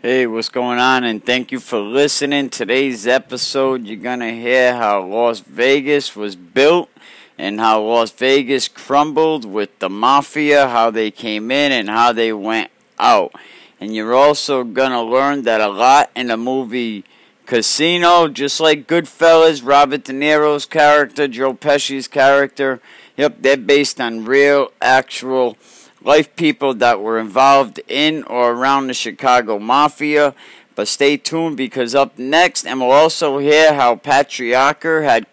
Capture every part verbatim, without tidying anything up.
Hey, what's going on, and thank you for listening. Today's episode, you're going to hear how Las Vegas was built and how Las Vegas crumbled with the mafia, how they came in and how they went out. And you're also going to learn that a lot in the movie Casino, just like Goodfellas, Robert De Niro's character, Joe Pesci's character, yep, they're based on real, actual life people that were involved in or around the Chicago Mafia. But stay tuned, because up next, and we'll also hear how Patriarcher had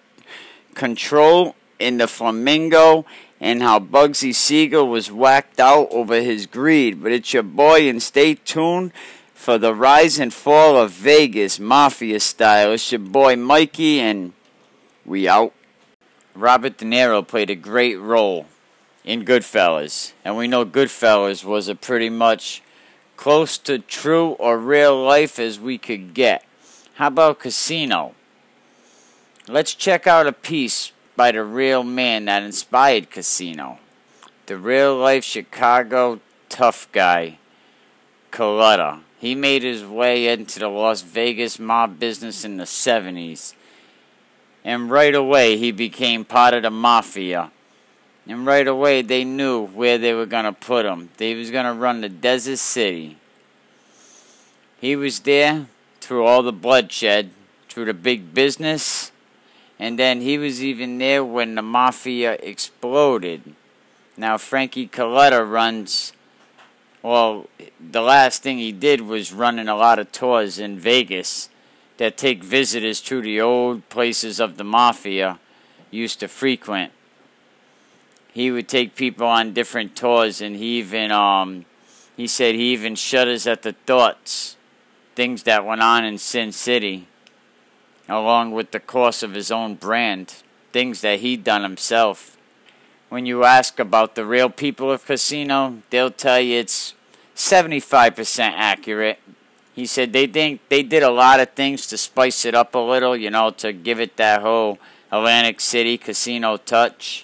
control in the Flamingo and how Bugsy Siegel was whacked out over his greed. But it's your boy, and stay tuned for the rise and fall of Vegas Mafia style. It's your boy Mikey, and we out. Robert De Niro played a great role in Goodfellas, and we know Goodfellas was a pretty much close to true or real life as we could get. How about Casino? Let's check out a piece by the real man that inspired Casino, the real life Chicago tough guy, Cullotta. He made his way into the Las Vegas mob business in the seventies, and right away he became part of the mafia. And right away, they knew where they were going to put him. They was going to run the Desert City. He was there through all the bloodshed, through the big business. And then he was even there when the mafia exploded. Now, Frankie Cullotta runs, well, the last thing he did was running a lot of tours in Vegas that take visitors to the old places of the mafia used to frequent. He would take people on different tours, and he even, um, he said he even shudders at the thoughts, things that went on in Sin City, along with the course of his own brand, things that he'd done himself. When you ask about the real people of Casino, they'll tell you it's seventy-five percent accurate. He said they think they did a lot of things to spice it up a little, you know, to give it that whole Atlantic City Casino touch.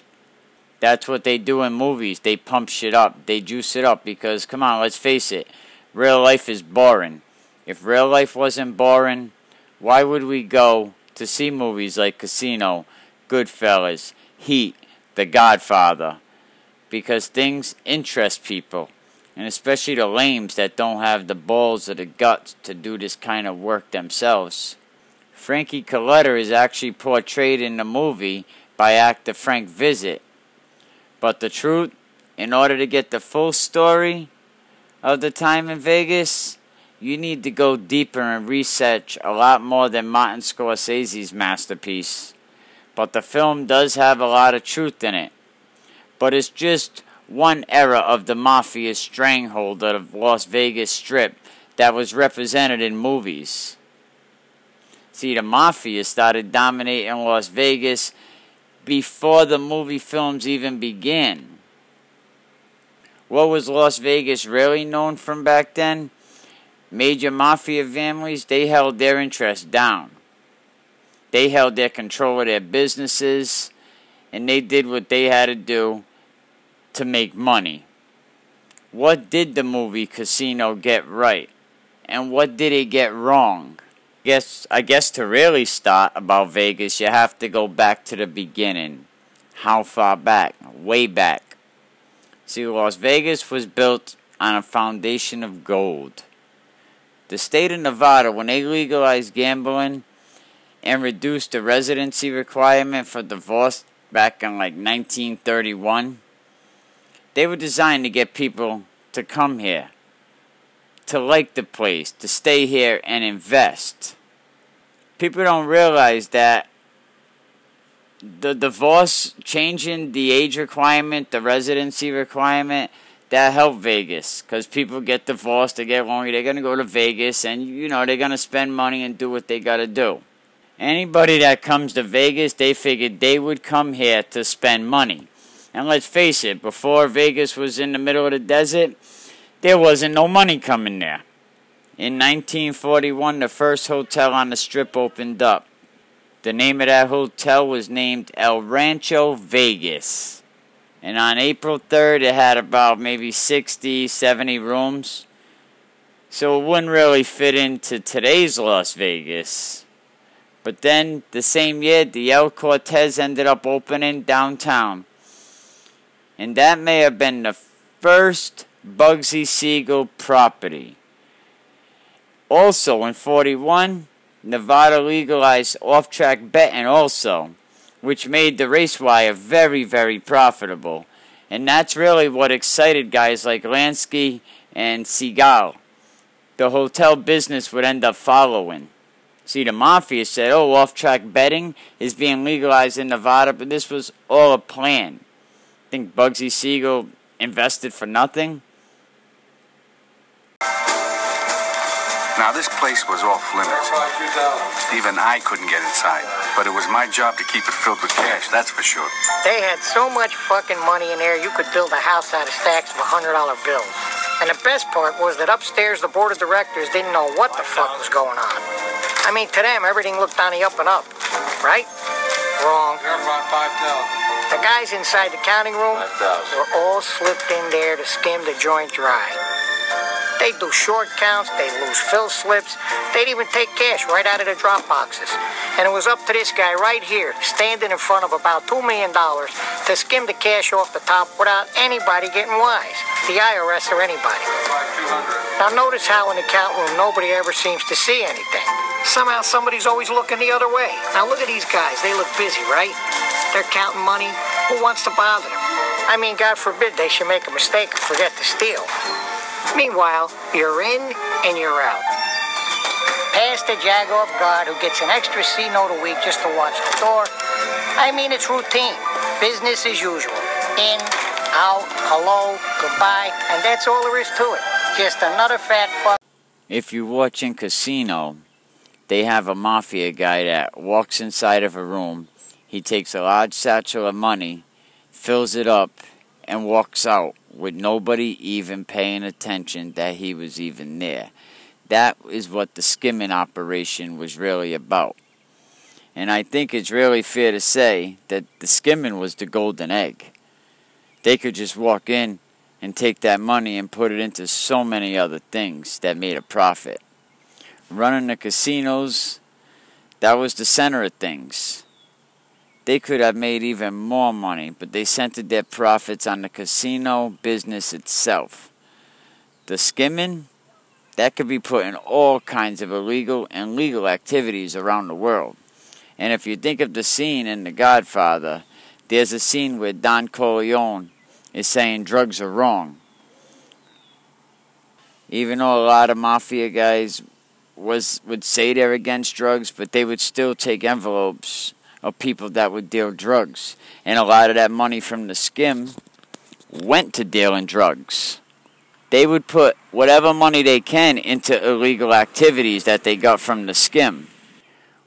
That's what they do in movies. They pump shit up. They juice it up because, come on, let's face it, real life is boring. If real life wasn't boring, why would we go to see movies like Casino, Goodfellas, Heat, The Godfather? Because things interest people, and especially the lames that don't have the balls or the guts to do this kind of work themselves. Frankie Cullotta is actually portrayed in the movie by actor Frank Vincent. But the truth, in order to get the full story of the time in Vegas, you need to go deeper and research a lot more than Martin Scorsese's masterpiece. But the film does have a lot of truth in it. But it's just one era of the mafia's stranglehold of Las Vegas Strip that was represented in movies. See, the mafia started dominating Las Vegas before the movie films even began. What was Las Vegas really known from back then? Major mafia families, they held their interest down. They held their control of their businesses, and they did what they had to do to make money. What did the movie Casino get right? And what did it get wrong? Yes, I guess to really start about Vegas, you have to go back to the beginning. How far back? Way back. See, Las Vegas was built on a foundation of gold. The state of Nevada, when they legalized gambling and reduced the residency requirement for divorce back in like nineteen thirty-one, they were designed to get people to come here, to like the place, to stay here and invest. People don't realize that the divorce, changing the age requirement, the residency requirement, that helped Vegas. Because people get divorced, they get lonely, they're going to go to Vegas, and, you know, they're going to spend money and do what they got to do. Anybody that comes to Vegas, they figured they would come here to spend money. And let's face it, before Vegas was in the middle of the desert, there wasn't no money coming there. In nineteen forty-one, the first hotel on the Strip opened up. The name of that hotel was named El Rancho Vegas. And on April third, it had about maybe sixty, seventy rooms. So it wouldn't really fit into today's Las Vegas. But then, the same year, the El Cortez ended up opening downtown. And that may have been the first Bugsy Siegel property. Also, in forty-one, Nevada legalized off-track betting also, which made the race wire very, very profitable. And that's really what excited guys like Lansky and Siegel. The hotel business would end up following. See, the mafia said, oh, off-track betting is being legalized in Nevada, but this was all a plan. I think Bugsy Siegel invested for nothing. Now, this place was off limits. Even I couldn't get inside. But it was my job to keep it filled with cash, that's for sure. They had so much fucking money in there, you could build a house out of stacks of one hundred dollar bills. And the best part was that upstairs, the board of directors didn't know what the fuck was going on. I mean, to them, everything looked on the up and up. Right? Wrong. The guys inside the counting room were all slipped in there to skim the joint dry. They'd do short counts, they'd lose fill slips, they'd even take cash right out of the drop boxes. And it was up to this guy right here, standing in front of about two million dollars, to skim the cash off the top without anybody getting wise, the I R S or anybody. Now notice how in the count room nobody ever seems to see anything. Somehow somebody's always looking the other way. Now look at these guys, they look busy, right? They're counting money, who wants to bother them? I mean, God forbid they should make a mistake and forget to steal. Meanwhile, you're in and you're out. Past the jagoff guard who gets an extra C-note a week just to watch the door. I mean, it's routine. Business as usual. In, out, hello, goodbye, and that's all there is to it. Just another fat fuck. If you're watching Casino, they have a mafia guy that walks inside of a room. He takes a large satchel of money, fills it up, and walks out with nobody even paying attention that he was even there. That is what the skimming operation was really about. And I think it's really fair to say that the skimming was the golden egg. They could just walk in and take that money and put it into so many other things that made a profit. Running the casinos, that was the center of things. They could have made even more money, but they centered their profits on the casino business itself. The skimming, that could be put in all kinds of illegal and legal activities around the world. And if you think of the scene in The Godfather, there's a scene where Don Corleone is saying drugs are wrong. Even though a lot of mafia guys was would say they're against drugs, but they would still take envelopes of people that would deal drugs. And a lot of that money from the skim went to dealing drugs. They would put whatever money they can into illegal activities that they got from the skim.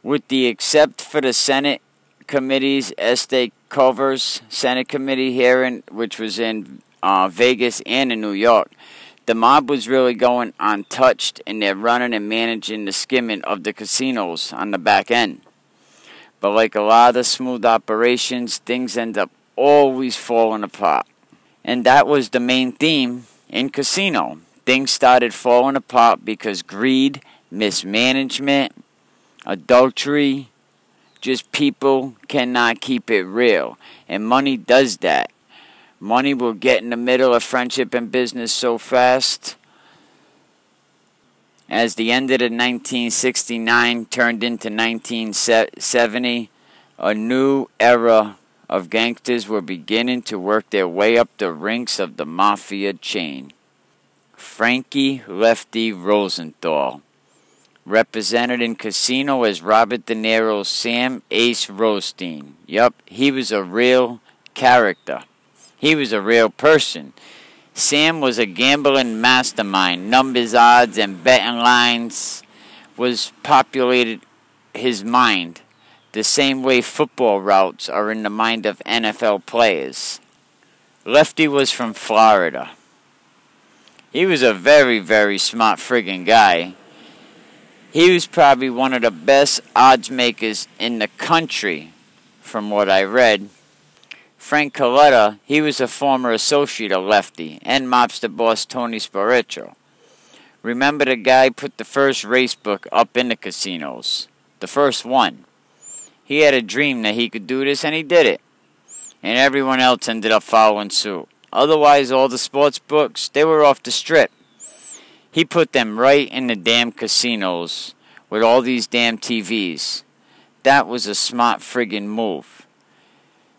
With the except for the Senate committee's Este Culver's Senate committee hearing, which was in uh, Vegas and in New York, the mob was really going untouched, and they're running and managing the skimming of the casinos on the back end. But like a lot of smooth operations, things end up always falling apart. And that was the main theme in Casino. Things started falling apart because greed, mismanagement, adultery, just people cannot keep it real. And money does that. Money will get in the middle of friendship and business so fast. As the end of the nineteen sixty-nine turned into nineteen seventy, a new era of gangsters were beginning to work their way up the ranks of the mafia chain. Frankie Lefty Rosenthal, represented in Casino as Robert De Niro's Sam Ace Rothstein. Yup, he was a real character. He was a real person. Sam was a gambling mastermind. Numbers, odds, and betting lines was populated his mind the same way football routes are in the mind of N F L players. Lefty was from Florida. He was a very, very smart friggin' guy. He was probably one of the best odds makers in the country, from what I read. Frankie Cullotta, he was a former associate of Lefty and mobster boss Tony Sporetto. Remember the guy put the first race book up in the casinos. The first one. He had a dream that he could do this, and he did it. And everyone else ended up following suit. Otherwise, all the sports books, they were off the strip. He put them right in the damn casinos with all these damn T Vs. That was a smart friggin' move.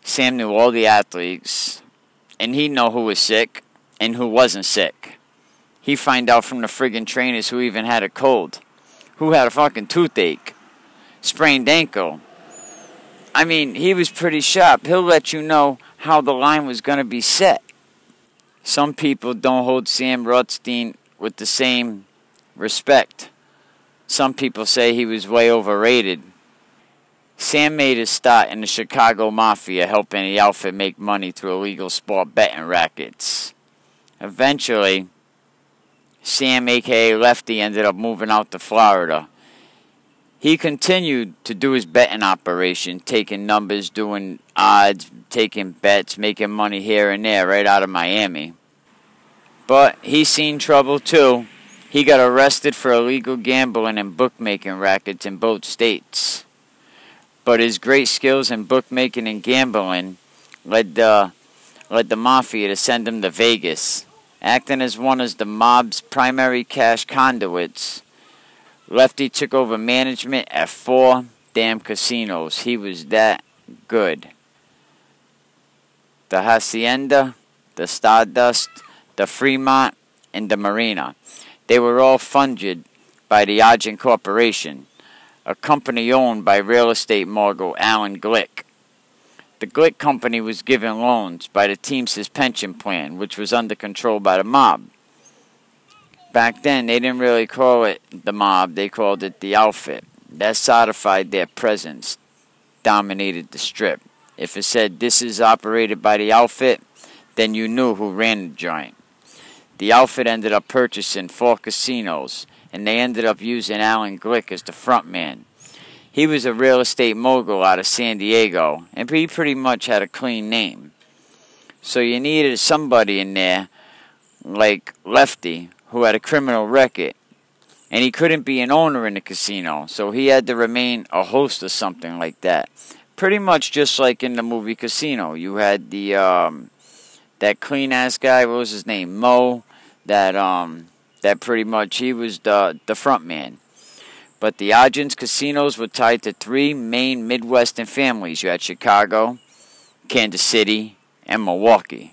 Sam knew all the athletes, and he knew who was sick and who wasn't sick. He find out from the friggin' trainers who even had a cold, who had a fucking toothache, sprained ankle. I mean, he was pretty sharp. He'll let you know how the line was going to be set. Some people don't hold Sam Rothstein with the same respect. Some people say he was way overrated. Sam made his start in the Chicago Mafia, helping the outfit make money through illegal sport betting rackets. Eventually, Sam, a k a. Lefty, ended up moving out to Florida. He continued to do his betting operation, taking numbers, doing odds, taking bets, making money here and there right out of Miami. But he seen trouble too. He got arrested for illegal gambling and bookmaking rackets in both states. But his great skills in bookmaking and gambling led the, led the mafia to send him to Vegas. Acting as one of the mob's primary cash conduits, Lefty took over management at four damn casinos. He was that good. The Hacienda, the Stardust, the Fremont, and the Marina. They were all funded by the Argent Corporation, a company owned by real estate mogul Alan Glick. The Glick Company was given loans by the Teamster's pension plan, which was under control by the mob. Back then, they didn't really call it the mob. They called it the outfit. That solidified their presence, dominated the strip. If it said, this is operated by the outfit, then you knew who ran the joint. The outfit ended up purchasing four casinos, and they ended up using Alan Glick as the front man. He was a real estate mogul out of San Diego, and he pretty much had a clean name. So you needed somebody in there, like Lefty, who had a criminal record, and he couldn't be an owner in the casino, so he had to remain a host or something like that. Pretty much just like in the movie Casino. You had the, um, that clean-ass guy, what was his name, Mo, that, um, that pretty much, he was the, the front man. But the Argent's casinos were tied to three main Midwestern families. You had Chicago, Kansas City, and Milwaukee.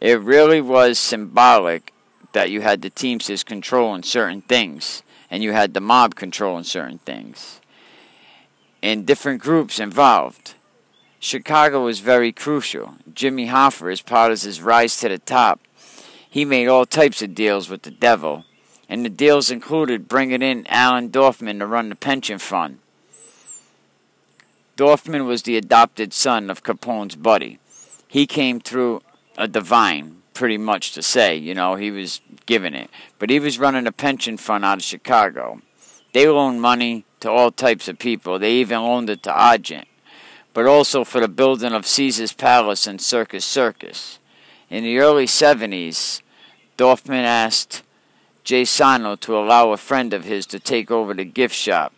It really was symbolic that you had the Teamsters controlling certain things, and you had the mob controlling certain things, and different groups involved. Chicago was very crucial. Jimmy Hoffa, as part of his rise to the top, he made all types of deals with the devil, and the deals included bringing in Alan Dorfman to run the pension fund. Dorfman was the adopted son of Capone's buddy. He came through a divine, pretty much to say, you know, he was giving it. But he was running a pension fund out of Chicago. They loaned money to all types of people. They even loaned it to Argent, but also for the building of Caesar's Palace and Circus Circus. In the early seventies, Dorfman asked Jay Sano to allow a friend of his to take over the gift shop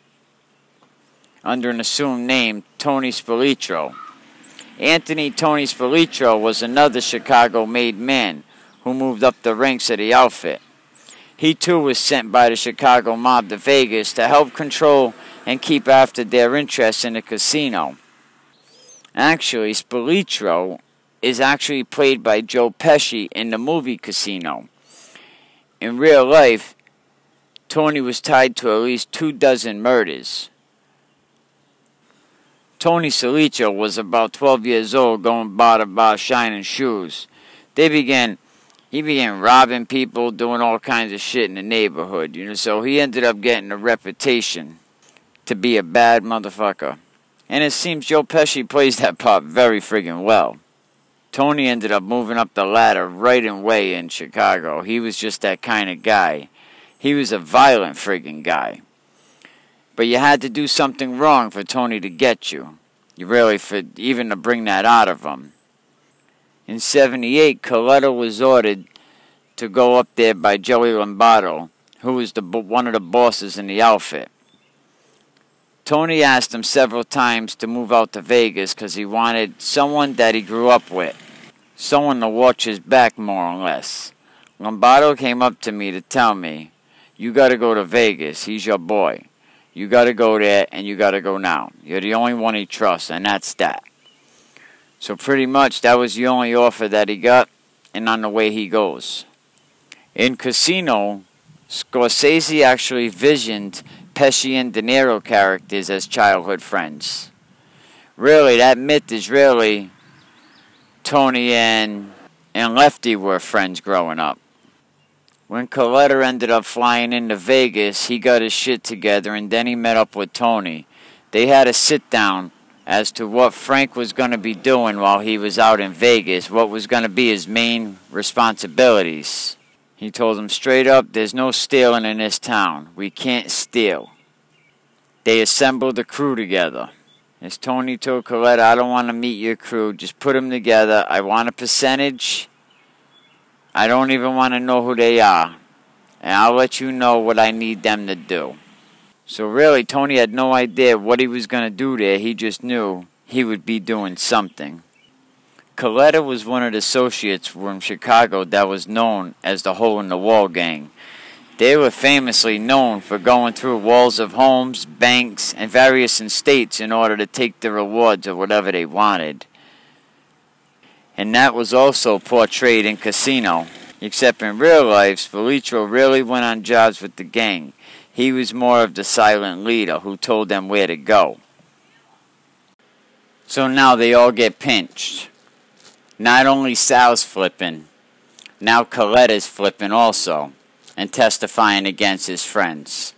under an assumed name, Tony Spilotro. Anthony Tony Sporetto was another Chicago-made man who moved up the ranks of the outfit. He too was sent by the Chicago mob to Vegas to help control and keep after their interests in the casino. Actually, Sporetto is actually played by Joe Pesci in the movie Casino. In real life, Tony was tied to at least two dozen murders. Tony Sporetto was about twelve years old, going bar to bar, shining shoes. They began, he began robbing people, doing all kinds of shit in the neighborhood, you know. So he ended up getting a reputation to be a bad motherfucker. And it seems Joe Pesci plays that part very friggin' well. Tony ended up moving up the ladder right away in Chicago. He was just that kind of guy. He was a violent friggin' guy. But you had to do something wrong for Tony to get you. You really, for even to bring that out of him. In seventy-eight, Cullotta was ordered to go up there by Joey Lombardo, who was the, one of the bosses in the outfit. Tony asked him several times to move out to Vegas because he wanted someone that he grew up with, someone to watch his back more or less. Lombardo came up to me to tell me, you got to go to Vegas, he's your boy. You got to go there and you got to go now. You're the only one he trusts, and that's that. So pretty much that was the only offer that he got, and on the way he goes. In Casino, Scorsese actually visioned Pesci and De Niro characters as childhood friends. Really, that myth is really Tony and, and Lefty were friends growing up. When Cullotta ended up flying into Vegas, he got his shit together and then he met up with Tony. They had a sit down as to what Frank was going to be doing while he was out in Vegas, what was going to be his main responsibilities. He told him straight up, there's no stealing in this town. We can't steal. They assembled the crew together. As Tony told Cullotta, I don't want to meet your crew. Just put them together. I want a percentage. I don't even want to know who they are. And I'll let you know what I need them to do. So really, Tony had no idea what he was going to do there. He just knew he would be doing something. Cullotta was one of the associates from Chicago that was known as the Hole in the Wall Gang. They were famously known for going through walls of homes, banks, and various estates in order to take the rewards or whatever they wanted. And that was also portrayed in Casino. Except in real life, Spilotro really went on jobs with the gang. He was more of the silent leader who told them where to go. So now they all get pinched. Not only Sal's flipping, now Cullotta's flipping also, and testifying against his friends.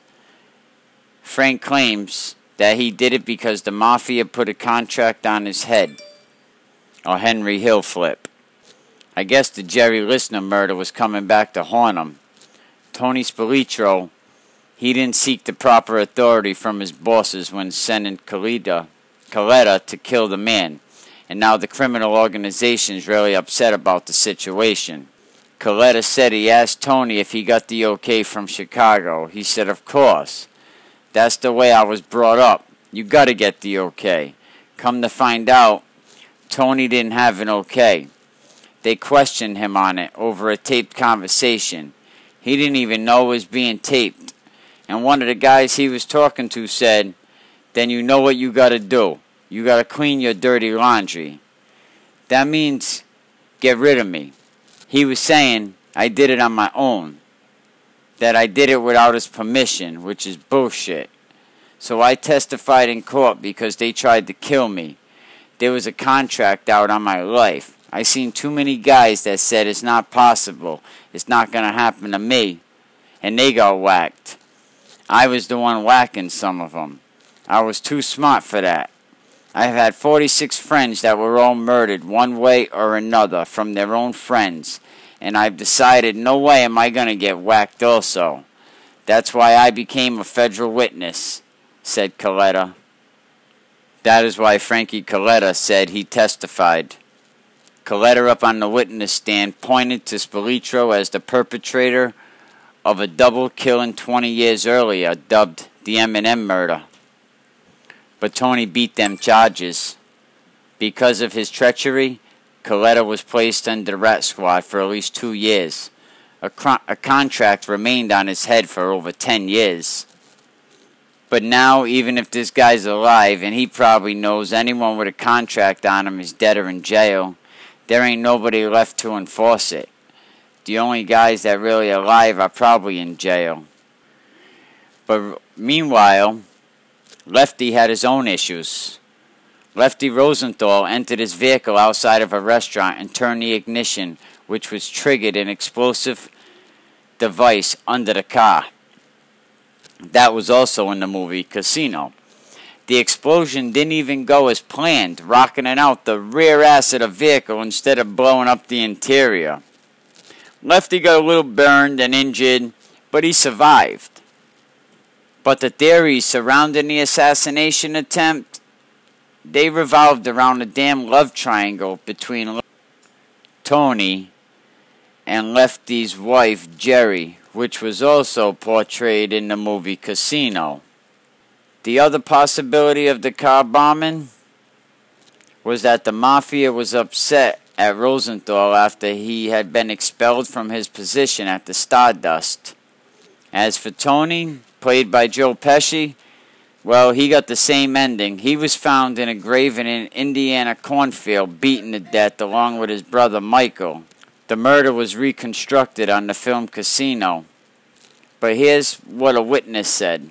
Frank claims that he did it because the Mafia put a contract on his head, or Henry Hill flip. I guess the Jerry Lisner murder was coming back to haunt him. Tony Spilotro, he didn't seek the proper authority from his bosses when sending Cullotta, Cullotta to kill the man. And now the criminal organization is really upset about the situation. Cullotta said he asked Tony if he got the okay from Chicago. He said, of course. That's the way I was brought up. You got to get the okay. Come to find out, Tony didn't have an okay. They questioned him on it over a taped conversation. He didn't even know it was being taped. And one of the guys he was talking to said, then you know what you got to do. You gotta clean your dirty laundry. That means get rid of me. He was saying I did it on my own. That I did it without his permission, which is bullshit. So I testified in court because they tried to kill me. There was a contract out on my life. I seen too many guys that said it's not possible. It's not gonna happen to me. And they got whacked. I was the one whacking some of them. I was too smart for that. I've had forty-six friends that were all murdered one way or another from their own friends. And I've decided no way am I going to get whacked also. That's why I became a federal witness, said Cullotta. That is why Frankie Cullotta said he testified. Cullotta up on the witness stand pointed to Spilotro as the perpetrator of a double killing twenty years earlier dubbed the M and M murder. But Tony beat them charges. Because of his treachery, Cullotta was placed under the Rat Squad for at least two years. A, a contract remained on his head for over ten years. But now, even if this guy's alive, and he probably knows anyone with a contract on him is dead or in jail, there ain't nobody left to enforce it. The only guys that really alive are probably in jail. But meanwhile, Lefty had his own issues. Lefty Rosenthal entered his vehicle outside of a restaurant and turned the ignition, which was triggered an explosive device under the car. That was also in the movie Casino. The explosion didn't even go as planned, rocketing out the rear ass of the vehicle instead of blowing up the interior. Lefty got a little burned and injured, but he survived. But the theories surrounding the assassination attempt, they revolved around a damn love triangle between Tony and Lefty's wife, Jerry, which was also portrayed in the movie Casino. The other possibility of the car bombing was that the Mafia was upset at Rosenthal after he had been expelled from his position at the Stardust. As for Tony, played by Joe Pesci, well, he got the same ending. He was found in a grave in an Indiana cornfield, beaten to death, along with his brother Michael. The murder was reconstructed on the film Casino. But here's what a witness said.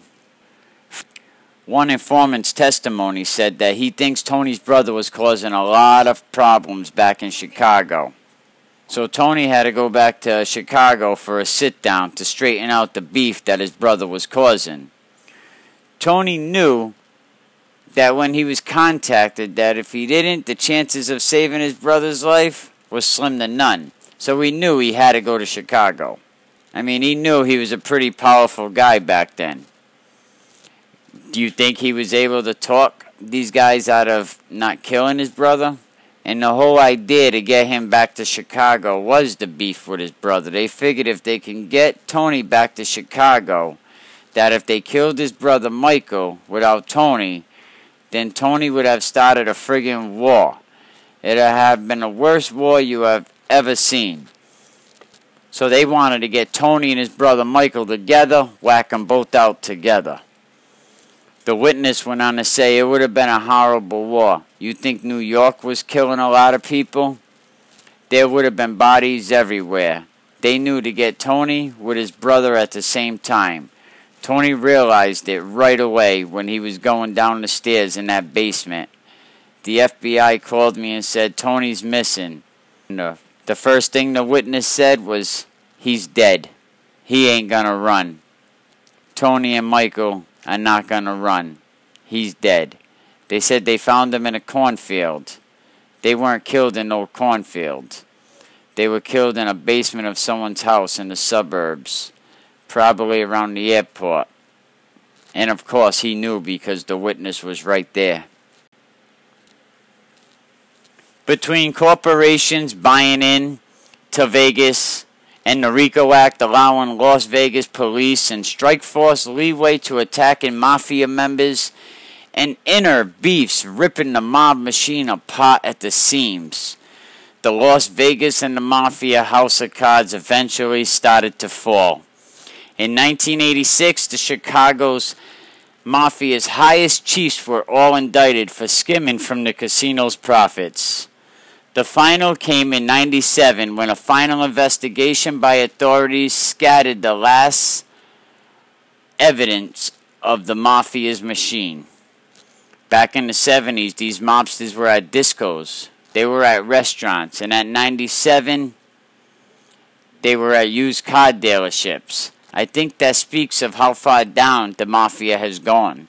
One informant's testimony said that he thinks Tony's brother was causing a lot of problems back in Chicago. So Tony had to go back to Chicago for a sit-down to straighten out the beef that his brother was causing. Tony knew that when he was contacted that if he didn't, the chances of saving his brother's life were slim to none. So he knew he had to go to Chicago. I mean, he knew he was a pretty powerful guy back then. Do you think he was able to talk these guys out of not killing his brother? And the whole idea to get him back to Chicago was the beef with his brother. They figured if they can get Tony back to Chicago, that if they killed his brother Michael without Tony, then Tony would have started a friggin' war. It'd have been the worst war you have ever seen. So they wanted to get Tony and his brother Michael together, whack them both out together. The witness went on to say it would have been a horrible war. You think New York was killing a lot of people? There would have been bodies everywhere. They knew to get Tony with his brother at the same time. Tony realized it right away when he was going down the stairs in that basement. The F B I called me and said, Tony's missing. The first thing the witness said was, he's dead. He ain't gonna run. Tony and Michael are not gonna run. He's dead. They said they found him in a cornfield. They weren't killed in no cornfield. They were killed in a basement of someone's house in the suburbs, probably around the airport. And of course he knew because the witness was right there. Between corporations buying in to Vegas and the RICO Act allowing Las Vegas police and strike force leeway to attacking mafia members, and inner beefs ripping the mob machine apart at the seams, the Las Vegas and the mafia house of cards eventually started to fall. In nineteen eighty-six, the Chicago's mafia's highest chiefs were all indicted for skimming from the casino's profits. The final came in ninety-seven when a final investigation by authorities scattered the last evidence of the Mafia's machine. Back in the seventies, these mobsters were at discos, they were at restaurants, and at ninety-seven, they were at used car dealerships. I think that speaks of how far down the Mafia has gone.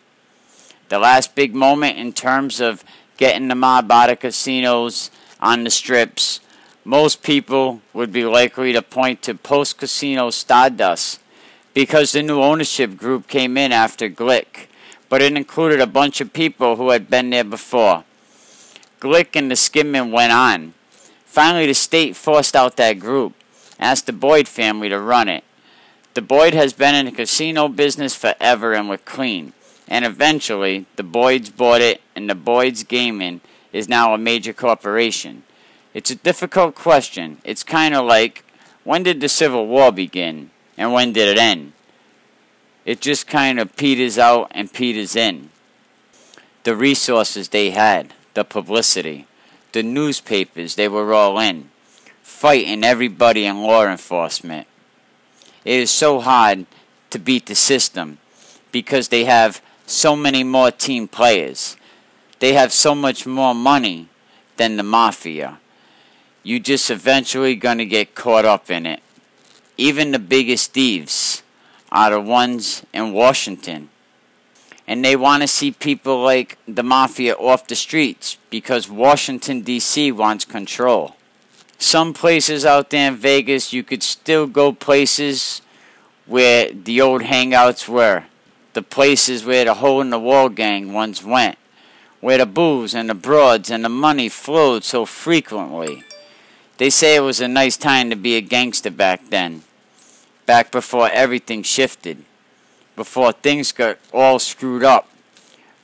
The last big moment in terms of getting the mob out of casinos on the strips, most people would be likely to point to post-casino Stardust because the new ownership group came in after Glick, but it included a bunch of people who had been there before. Glick and the skimming went on. Finally, the state forced out that group, asked the Boyd family to run it. The Boyd has been in the casino business forever and were clean, and eventually the Boyds bought it, and the Boyds Gaming is now a major corporation. It's a difficult question. It's kind of like, when did the Civil War begin, and when did it end? It just kind of peters out and peters in. The resources they had, the publicity, the newspapers, they were all in, fighting everybody in law enforcement. It is so hard to beat the system because they have so many more team players. They have so much more money than the Mafia. You're just eventually going to get caught up in it. Even the biggest thieves are the ones in Washington. And they want to see people like the Mafia off the streets because Washington, D C wants control. Some places out there in Vegas, you could still go places where the old hangouts were. The places where the Hole in the Wall Gang once went. Where the booze and the broads and the money flowed so frequently. They say it was a nice time to be a gangster back then. Back before everything shifted. Before things got all screwed up.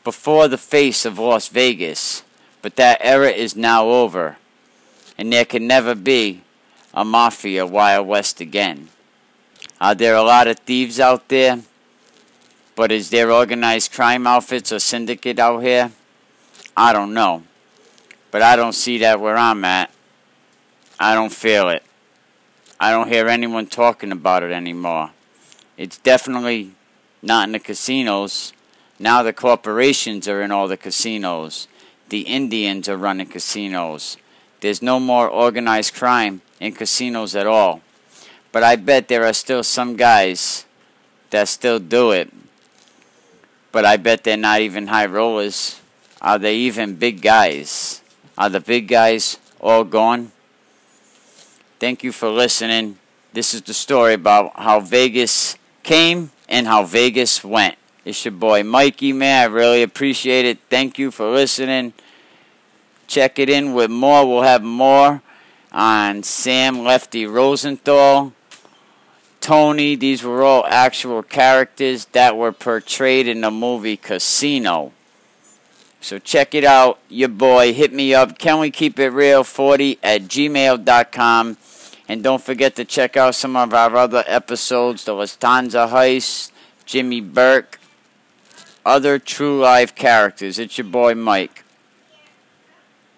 Before the face of Las Vegas. But that era is now over. And there can never be a mafia Wild West again. Are there a lot of thieves out there? But is there organized crime outfits or syndicate out here? I don't know. But I don't see that where I'm at. I don't feel it. I don't hear anyone talking about it anymore. It's definitely not in the casinos. Now the corporations are in all the casinos. The Indians are running casinos. There's no more organized crime in casinos at all. But I bet there are still some guys that still do it. But I bet they're not even high rollers. Are they even big guys? Are the big guys all gone? Thank you for listening. This is the story about how Vegas came and how Vegas went. It's your boy Mikey, man. I really appreciate it. Thank you for listening. Check it in with more. We'll have more on Sam Lefty Rosenthal. Tony, these were all actual characters that were portrayed in the movie Casino. So check it out. Your boy, hit me up. Can we keep it real? forty at gmail dot com. And don't forget to check out some of our other episodes. The Lufthansa Heist, Jimmy Burke, other true live characters. It's your boy Mike.